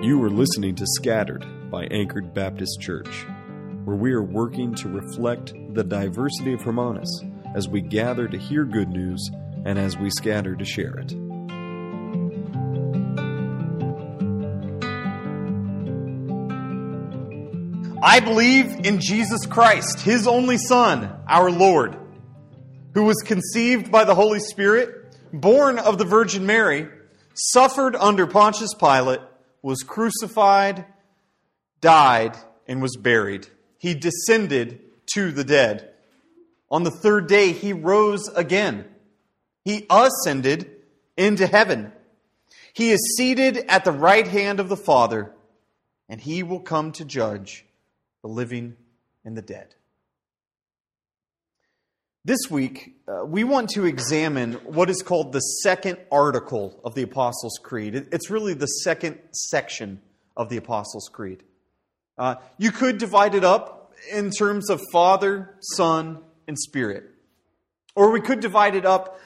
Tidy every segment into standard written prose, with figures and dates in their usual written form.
You are listening to Scattered by Anchored Baptist Church, where we are working to reflect the diversity of Hermanus as we gather to hear good news and as we scatter to share it. I believe in Jesus Christ, His only Son, our Lord, who was conceived by the Holy Spirit, born of the Virgin Mary, suffered under Pontius Pilate, was crucified, died, and was buried. He descended to the dead. On the third day, He rose again. He ascended into heaven. He is seated at the right hand of the Father, and He will come to judge the living and the dead. This week, we want to examine what is called the second article of the Apostles' Creed. It's really the second section of the Apostles' Creed. You could divide it up in terms of Father, Son, and Spirit. Or we could divide it up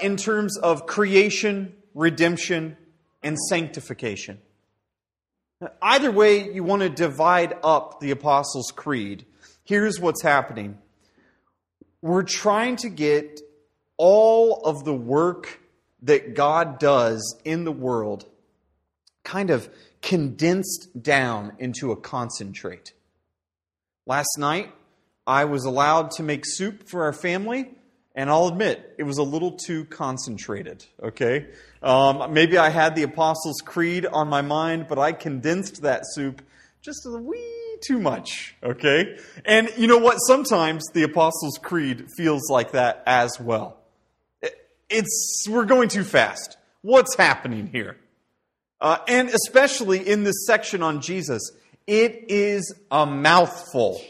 in terms of creation, redemption, and sanctification. Now, either way you want to divide up the Apostles' Creed, here's what's happening. We're trying to get all of the work that God does in the world kind of condensed down into a concentrate. Last night, I was allowed to make soup for our family, and I'll admit, it was a little too concentrated, okay? Maybe I had the Apostles' Creed on my mind, but I condensed that soup just a wee too much, okay? And you know what? Sometimes the Apostles' Creed feels like that as well. We're going too fast. What's happening here? And especially in this section on Jesus, it is a mouthful.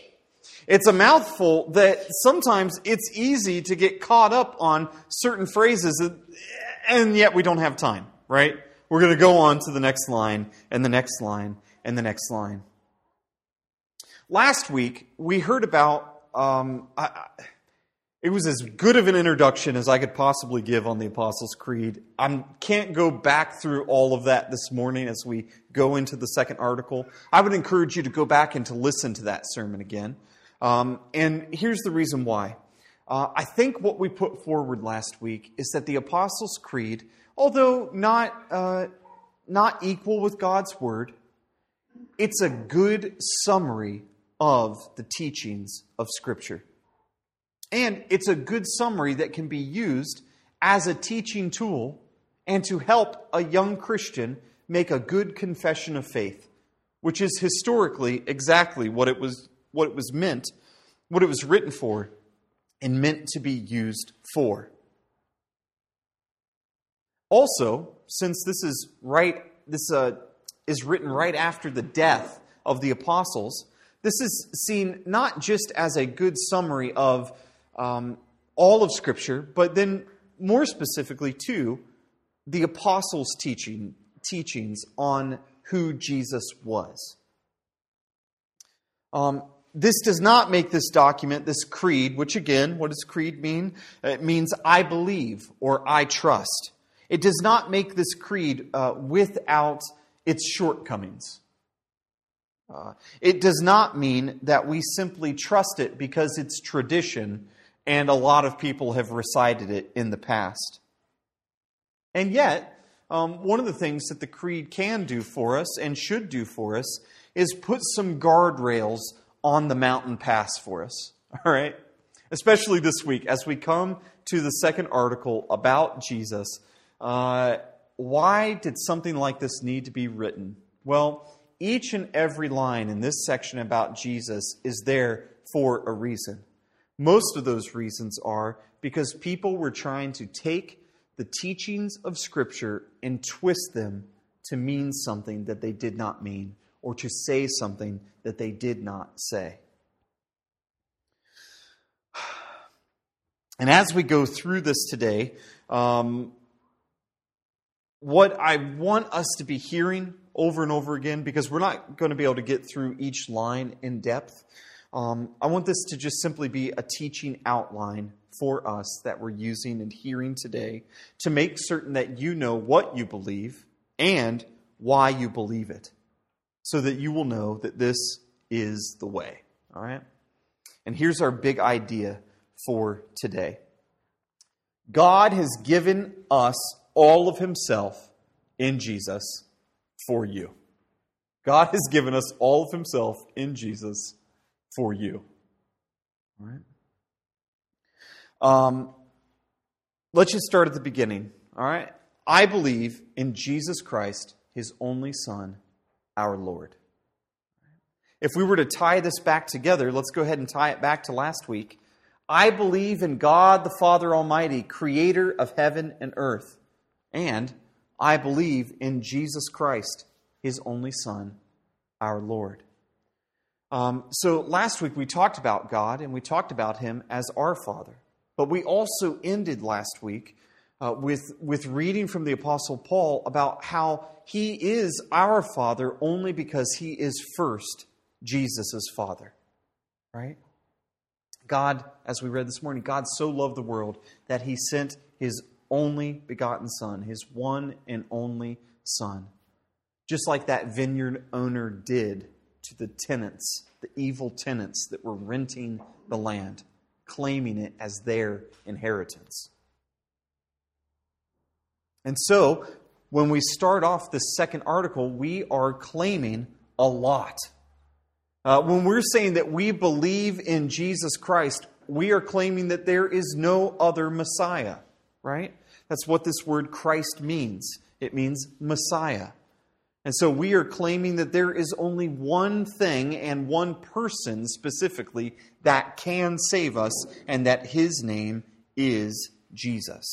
It's a mouthful that sometimes it's easy to get caught up on certain phrases, and yet we don't have time, right? We're going to go on to the next line, and the next line, and the next line. Last week, we heard about, it was as good of an introduction as I could possibly give on the Apostles' Creed. I can't go back through all of that this morning as we go into the second article. I would encourage you to go back and to listen to that sermon again. And here's the reason why. I think what we put forward last week is that the Apostles' Creed, although not equal with God's Word, it's a good summary of the teachings of Scripture. And it's a good summary that can be used as a teaching tool and to help a young Christian make a good confession of faith, which is historically exactly what it was meant, what it was written for, and meant to be used for. Also, since this is written right after the death of the apostles, this is seen not just as a good summary of all of Scripture, but then more specifically, too, the apostles' teachings on who Jesus was. This does not make this document, this creed, which again, what does creed mean? It means I believe or I trust. It does not make this creed without its shortcomings. It does not mean that we simply trust it because it's tradition and a lot of people have recited it in the past. And yet, one of the things that the creed can do for us and should do for us is put some guardrails on the mountain pass for us. All right? Especially this week as we come to the second article about Jesus. Why did something like this need to be written? Well, each and every line in this section about Jesus is there for a reason. Most of those reasons are because people were trying to take the teachings of Scripture and twist them to mean something that they did not mean, or to say something that they did not say. And as we go through this today, what I want us to be hearing over and over again, because we're not going to be able to get through each line in depth, I want this to just simply be a teaching outline for us that we're using and hearing today to make certain that you know what you believe and why you believe it. so that you will know that this is the way. All right? And here's our big idea for today. God has given us all of himself in Jesus for you. God has given us all of himself in Jesus for you. All right? Let's just start at the beginning. All right? I believe in Jesus Christ, his only Son, our Lord. If we were to tie this back together, let's go ahead and tie it back to last week. I believe in God the Father Almighty, creator of heaven and earth. And I believe in Jesus Christ, his only Son, our Lord. So last week we talked about God and we talked about him as our Father. But we also ended last week with reading from the Apostle Paul about how he is our Father only because he is first Jesus' Father. Right? God, as we read this morning, God so loved the world that he sent his only begotten Son, his one and only Son. Just like that vineyard owner did to the tenants, the evil tenants that were renting the land, claiming it as their inheritance. And so, when we start off this second article, we are claiming a lot. When we're saying that we believe in Jesus Christ, we are claiming that there is no other Messiah, right? That's what this word Christ means. It means Messiah. And so we are claiming that there is only one thing and one person specifically that can save us, and that his name is Jesus.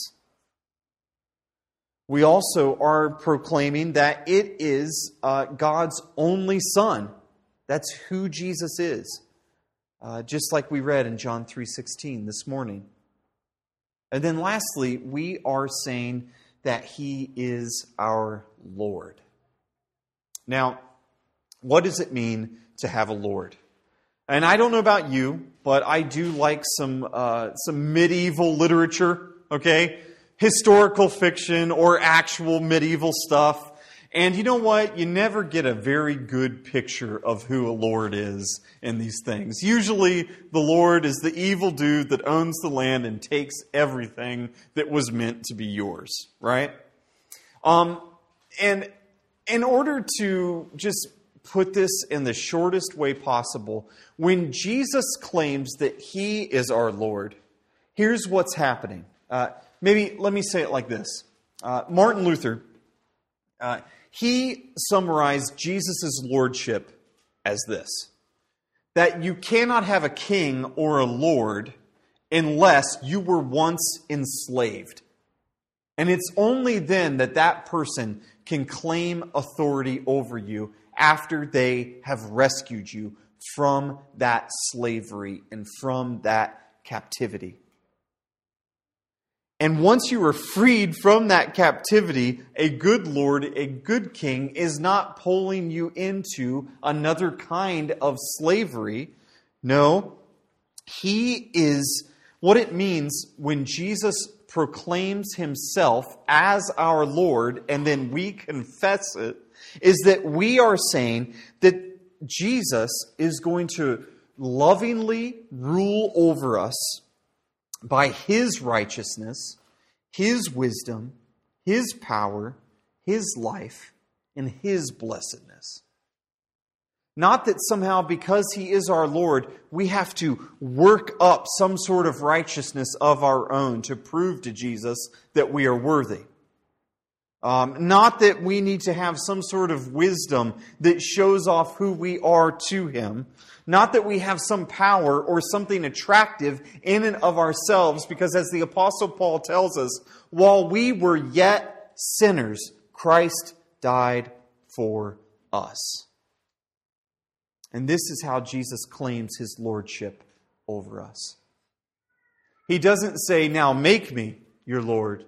We also are proclaiming that it is God's only Son. That's who Jesus is. Just like we read in John 3:16 this morning. And then lastly, we are saying that he is our Lord. Now, what does it mean to have a Lord? And I don't know about you, but I do like some medieval literature, okay? Historical fiction or actual medieval stuff. And you know what? You never get a very good picture of who a lord is in these things. Usually, the lord is the evil dude that owns the land and takes everything that was meant to be yours, right? And in order to just put this in the shortest way possible, when Jesus claims that he is our Lord, here's what's happening. Maybe let me say it like this. Martin Luther, he summarized Jesus' lordship as this, that you cannot have a king or a lord unless you were once enslaved. And it's only then that that person can claim authority over you after they have rescued you from that slavery and from that captivity. And once you are freed from that captivity, a good lord, a good king, is not pulling you into another kind of slavery. No, he is what it means when Jesus proclaims himself as our Lord, and then we confess it, is that we are saying that Jesus is going to lovingly rule over us by his righteousness, his wisdom, his power, his life, and his blessedness. Not that somehow because he is our Lord, we have to work up some sort of righteousness of our own to prove to Jesus that we are worthy. Not that we need to have some sort of wisdom that shows off who we are to him. Not that we have some power or something attractive in and of ourselves, because as the Apostle Paul tells us, while we were yet sinners, Christ died for us. And this is how Jesus claims his lordship over us. He doesn't say, now make me your Lord.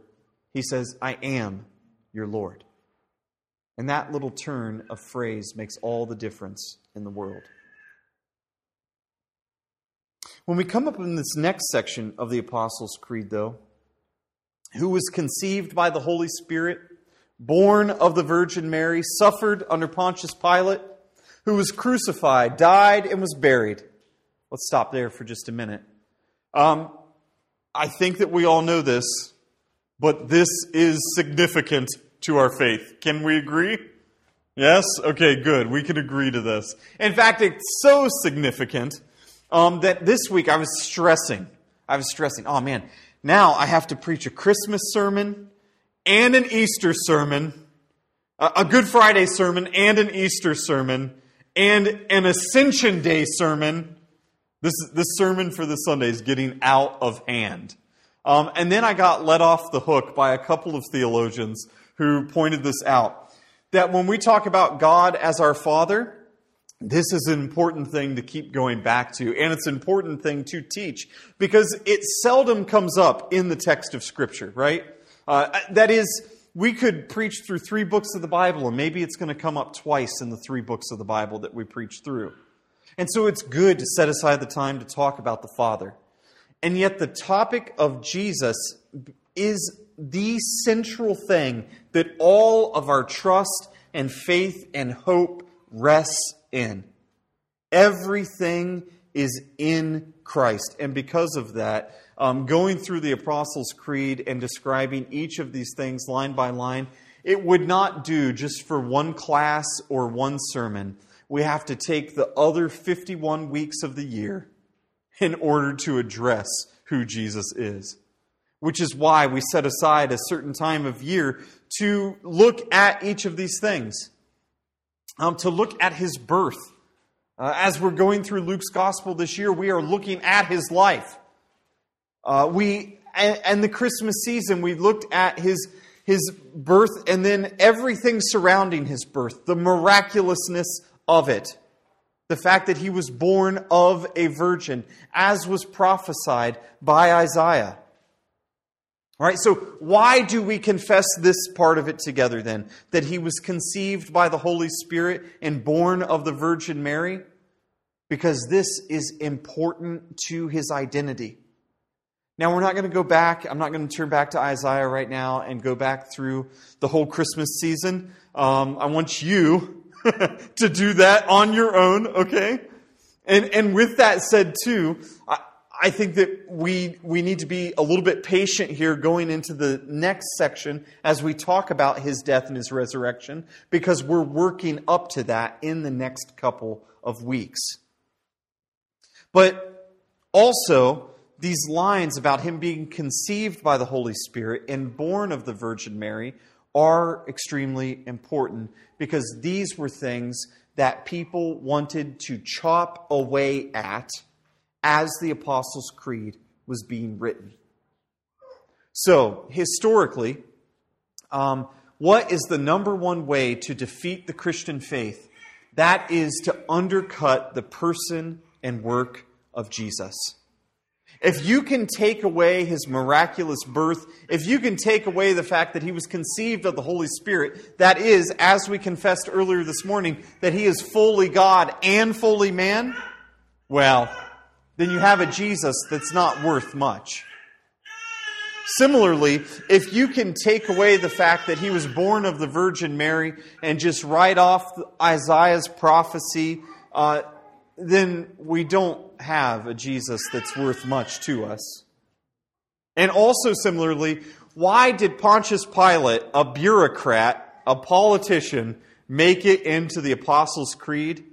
He says, I am your Lord. And that little turn of phrase makes all the difference in the world. When we come up in this next section of the Apostles' Creed, though, who was conceived by the Holy Spirit, born of the Virgin Mary, suffered under Pontius Pilate, who was crucified, died, and was buried. Let's stop there for just a minute. I think that we all know this, but this is significant to our faith. Can we agree? Yes? Okay, good. We can agree to this. In fact, it's so significant that this week I was stressing. Oh, man, now I have to preach a Christmas sermon and an Easter sermon, a Good Friday sermon and an Easter sermon, and an Ascension Day sermon. This sermon for this Sunday is getting out of hand. And then I got let off the hook by a couple of theologians who pointed this out, that when we talk about God as our Father, this is an important thing to keep going back to, and it's an important thing to teach, because it seldom comes up in the text of Scripture, right? That is, we could preach through three books of the Bible, and maybe it's going to come up twice in the three books of the Bible that we preach through. And so it's good to set aside the time to talk about the Father. And yet the topic of Jesus is the central thing that all of our trust and faith and hope rests in. Everything is in Christ. And because of that, going through the Apostles' Creed and describing each of these things line by line, it would not do just for one class or one sermon. We have to take the other 51 weeks of the year in order to address who Jesus is, which is why we set aside a certain time of year to look at each of these things, to look at His birth. As we're going through Luke's Gospel this year, we are looking at His life. The Christmas season, we looked at His birth and then everything surrounding His birth, the miraculousness of it. The fact that He was born of a virgin, as was prophesied by Isaiah. All right, so why do we confess this part of it together then? That He was conceived by the Holy Spirit and born of the Virgin Mary? Because this is important to His identity. Now, we're not going to go back. I'm not going to turn back to Isaiah right now and go back through the whole Christmas season. I want you to do that on your own, okay? And with that said, too, I think that we need to be a little bit patient here going into the next section as we talk about His death and His resurrection, because we're working up to that in the next couple of weeks. But also, these lines about Him being conceived by the Holy Spirit and born of the Virgin Mary are extremely important, because these were things that people wanted to chop away at as the Apostles' Creed was being written. So, historically, what is the number one way to defeat the Christian faith? That is to undercut the person and work of Jesus. If you can take away His miraculous birth, if you can take away the fact that He was conceived of the Holy Spirit, that is, as we confessed earlier this morning, that He is fully God and fully man, well, then you have a Jesus that's not worth much. Similarly, if you can take away the fact that He was born of the Virgin Mary and just write off Isaiah's prophecy, then we don't have a Jesus that's worth much to us. And also similarly, why did Pontius Pilate, a bureaucrat, a politician, make it into the Apostles' Creed?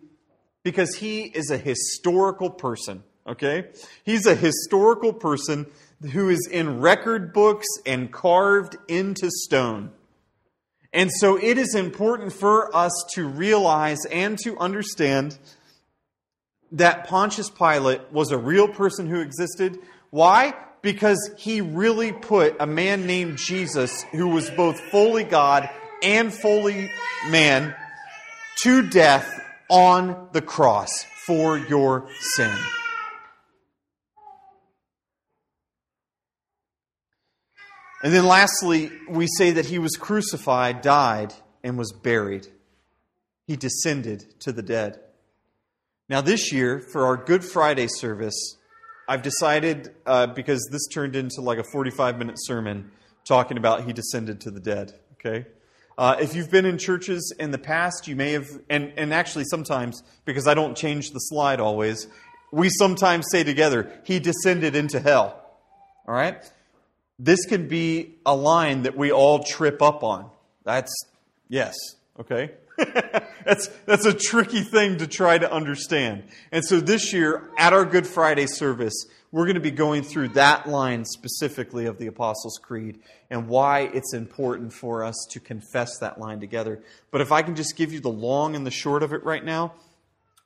Because he is a historical person, okay? He's a historical person who is in record books and carved into stone. And so it is important for us to realize and to understand that Pontius Pilate was a real person who existed. Why? Because he really put a man named Jesus, who was both fully God and fully man, to death on the cross for your sin. And then lastly, we say that He was crucified, died, and was buried. He descended to the dead. Now this year, for our Good Friday service, I've decided, because this turned into like a 45-minute sermon talking about He descended to the dead, okay? If you've been in churches in the past, you may have, and actually sometimes, because I don't change the slide always, we sometimes say together, He descended into hell. All right? This can be a line that we all trip up on. That's, yes, okay? That's a tricky thing to try to understand. And so this year, at our Good Friday service, we're going to be going through that line specifically of the Apostles' Creed and why it's important for us to confess that line together. But if I can just give you the long and the short of it right now,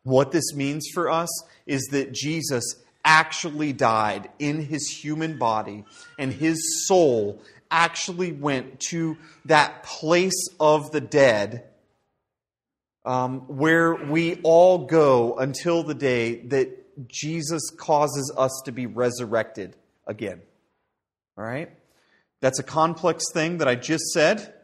what this means for us is that Jesus actually died in His human body, and His soul actually went to that place of the dead where we all go until the day that Jesus causes us to be resurrected again. All right? That's a complex thing that I just said.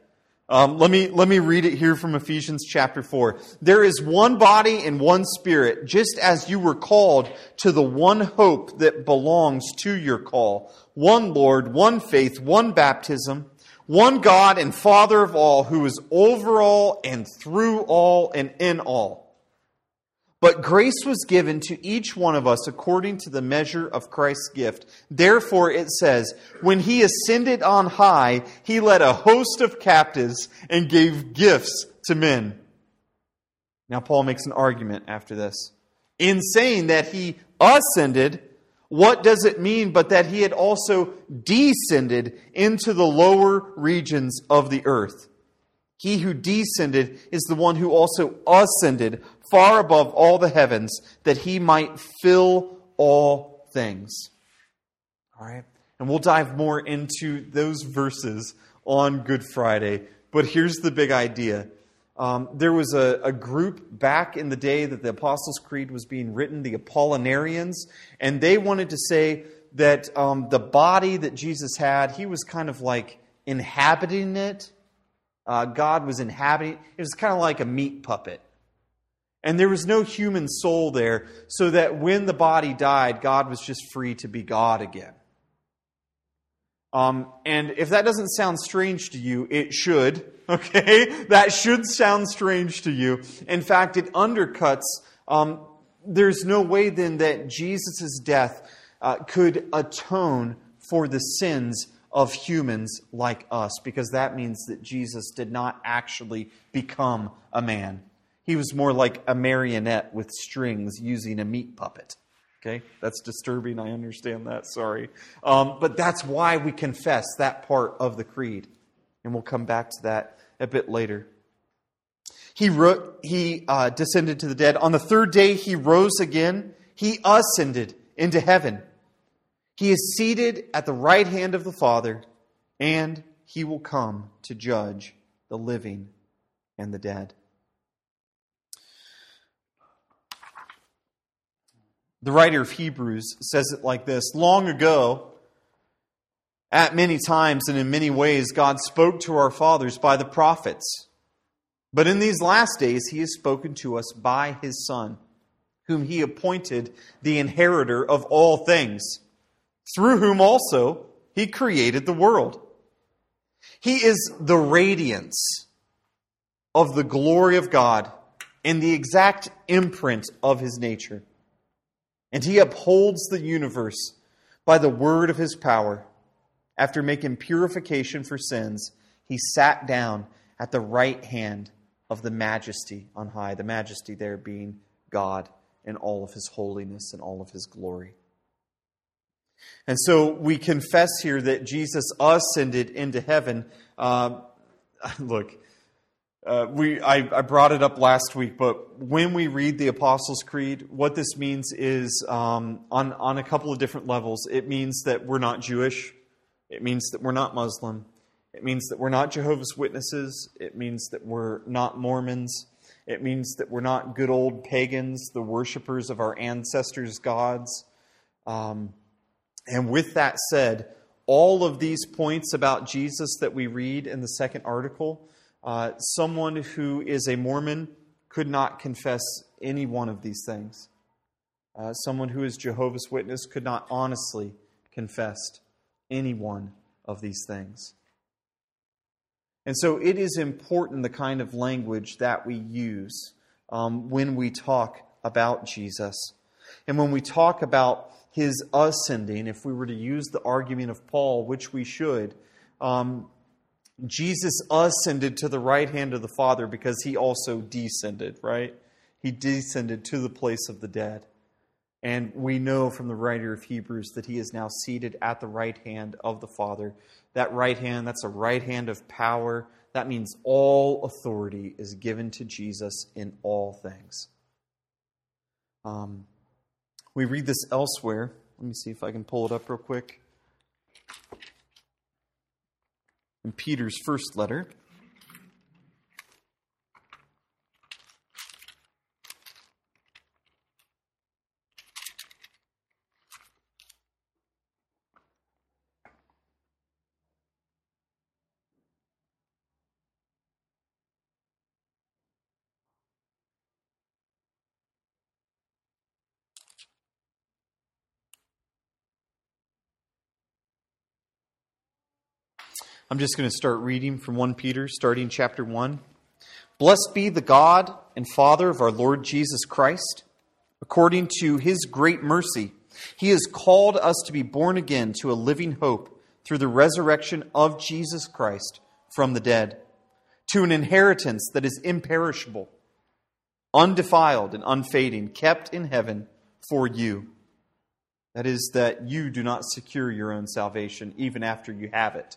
Let me read it here from Ephesians chapter 4. There is one body and one spirit, just as you were called to the one hope that belongs to your call. One Lord, one faith, one baptism, one God and Father of all, who is over all and through all and in all. But grace was given to each one of us according to the measure of Christ's gift. Therefore, it says, when He ascended on high, He led a host of captives and gave gifts to men. Now, Paul makes an argument after this. In saying that He ascended, what does it mean but that He had also descended into the lower regions of the earth? He who descended is the one who also ascended far above all the heavens, that He might fill all things. All right? And we'll dive more into those verses on Good Friday. But here's the big idea. There was a group back in the day that the Apostles' Creed was being written, the Apollinarians, and they wanted to say that the body that Jesus had, He was kind of like inhabiting it. God was inhabiting. It was kind of like a meat puppet. And there was no human soul there, so that when the body died, God was just free to be God again. And if that doesn't sound strange to you, it should. Okay? That should sound strange to you. In fact, it undercuts. There's no way then that Jesus' death could atone for the sins of humans like us, because that means that Jesus did not actually become a man. He was more like a marionette with strings using a meat puppet. Okay? That's disturbing. I understand that. Sorry. But that's why we confess that part of the creed. And we'll come back to that a bit later. He descended to the dead. On the third day, He rose again. He ascended into heaven. He is seated at the right hand of the Father, and He will come to judge the living and the dead. The writer of Hebrews says it like this: long ago, at many times and in many ways, God spoke to our fathers by the prophets. But in these last days, He has spoken to us by His Son, whom He appointed the inheritor of all things, through whom also He created the world. He is the radiance of the glory of God and the exact imprint of His nature. And He upholds the universe by the word of His power. After making purification for sins, He sat down at the right hand of the majesty on high. The majesty there being God in all of His holiness and all of His glory. And so we confess here that Jesus ascended into heaven. I brought it up last week, but when we read the Apostles' Creed, what this means is on a couple of different levels. It means that we're not Jewish. It means that we're not Muslim. It means that we're not Jehovah's Witnesses. It means that we're not Mormons. It means that we're not good old pagans, the worshipers of our ancestors' gods. And with that said, all of these points about Jesus that we read in the second article, someone who is a Mormon could not confess any one of these things. Someone who is Jehovah's Witness could not honestly confess any one of these things. And so it is important the kind of language that we use when we talk about Jesus. And when we talk about his ascending, if we were to use the argument of Paul, which we should, Jesus ascended to the right hand of the Father because he also descended, right? He descended to the place of the dead. And we know from the writer of Hebrews that he is now seated at the right hand of the Father. That right hand, that's a right hand of power. That means all authority is given to Jesus in all things. We read this elsewhere. Let me see if I can pull it up real quick. In Peter's first letter. I'm just going to start reading from 1 Peter, starting chapter 1. Blessed be the God and Father of our Lord Jesus Christ. According to his great mercy, he has called us to be born again to a living hope through the resurrection of Jesus Christ from the dead, to an inheritance that is imperishable, undefiled and unfading, kept in heaven for you. That is, that you do not secure your own salvation even after you have it.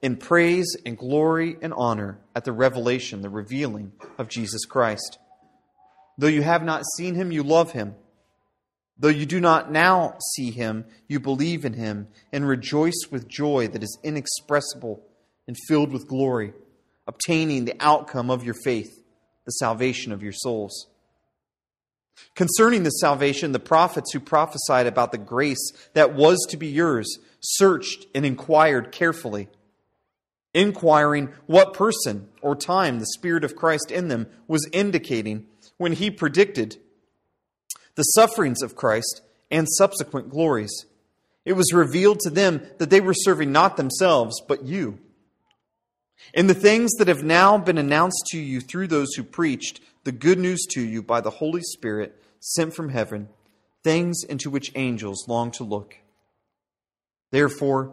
in praise and glory and honor at the revelation, the revealing of Jesus Christ. Though you have not seen him, you love him. Though you do not now see him, you believe in him and rejoice with joy that is inexpressible and filled with glory, obtaining the outcome of your faith, the salvation of your souls. Concerning this salvation, the prophets who prophesied about the grace that was to be yours searched and inquired carefully, inquiring what person or time the Spirit of Christ in them was indicating when he predicted the sufferings of Christ and subsequent glories. It was revealed to them that they were serving not themselves, but you. In the things that have now been announced to you through those who preached the good news to you by the Holy Spirit sent from heaven, things into which angels long to look. Therefore,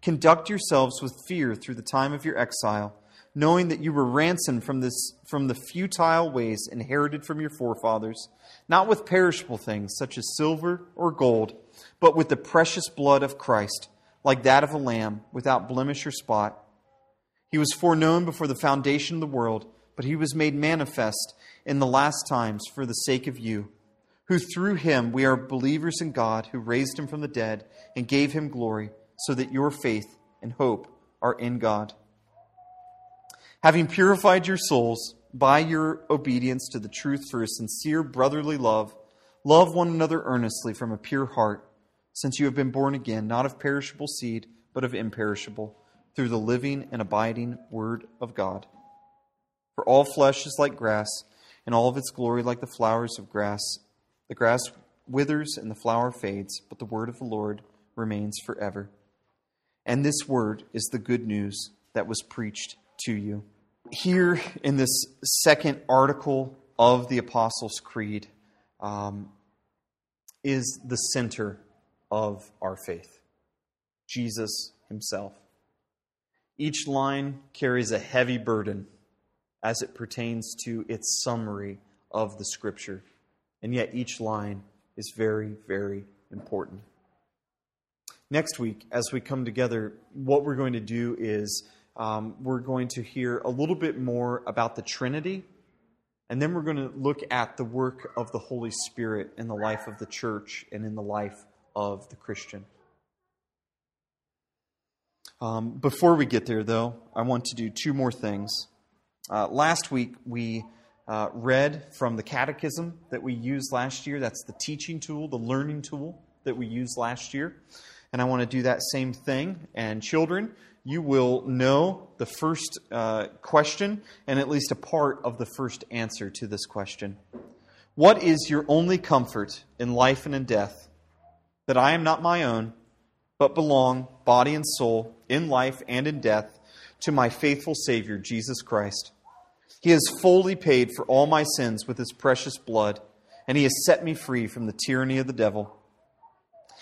conduct yourselves with fear through the time of your exile, knowing that you were ransomed from the futile ways inherited from your forefathers, not with perishable things such as silver or gold, but with the precious blood of Christ, like that of a lamb, without blemish or spot. He was foreknown before the foundation of the world, but he was made manifest in the last times for the sake of you, who through him we are believers in God, who raised him from the dead and gave him glory, so that your faith and hope are in God. Having purified your souls by your obedience to the truth for a sincere brotherly love, love one another earnestly from a pure heart, since you have been born again, not of perishable seed, but of imperishable, through the living and abiding Word of God. For all flesh is like grass, and all of its glory like the flowers of grass. The grass withers and the flower fades, but the word of the Lord remains forever. And this word is the good news that was preached to you. Here in this second article of the Apostles' Creed is the center of our faith, Jesus himself. Each line carries a heavy burden as it pertains to its summary of the Scripture. And yet each line is very, very important. Next week, as we come together, what we're going to do is we're going to hear a little bit more about the Trinity, and then we're going to look at the work of the Holy Spirit in the life of the church and in the life of the Christian. Before we get there, though, I want to do two more things. Last week, we read from the catechism that we used last year. That's the teaching tool, the learning tool that we used last year. And I want to do that same thing. And children, you will know the first question and at least a part of the first answer to this question. What is your only comfort in life and in death? That I am not my own, but belong, body and soul, in life and in death, to my faithful Savior, Jesus Christ. He has fully paid for all my sins with His precious blood, and He has set me free from the tyranny of the devil.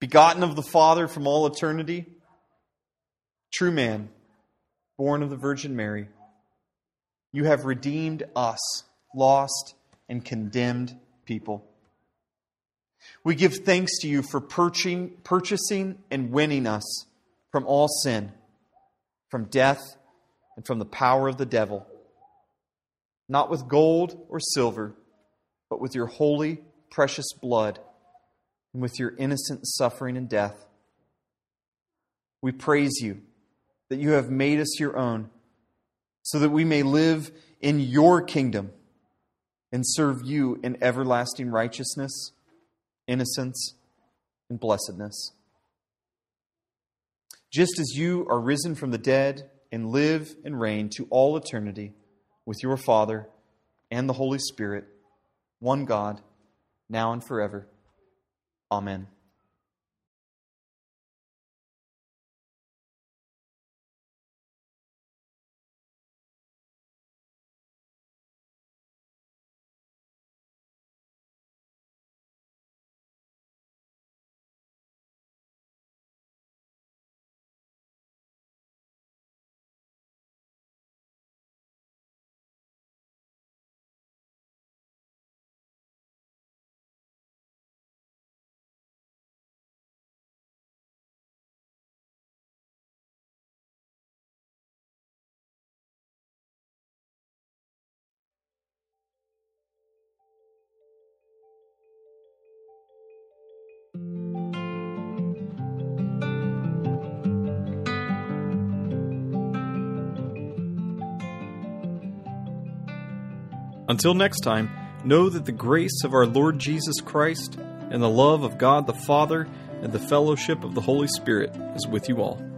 begotten of the Father from all eternity, true man, born of the Virgin Mary, you have redeemed us, lost and condemned people. We give thanks to you for purchasing and winning us from all sin, from death, and from the power of the devil. Not with gold or silver, but with your holy, precious blood, and with your innocent suffering and death. We praise you that you have made us your own, so that we may live in your kingdom and serve you in everlasting righteousness, innocence, and blessedness. Just as you are risen from the dead and live and reign to all eternity with your Father and the Holy Spirit, one God, now and forever. Amen. Until next time, know that the grace of our Lord Jesus Christ and the love of God the Father and the fellowship of the Holy Spirit is with you all.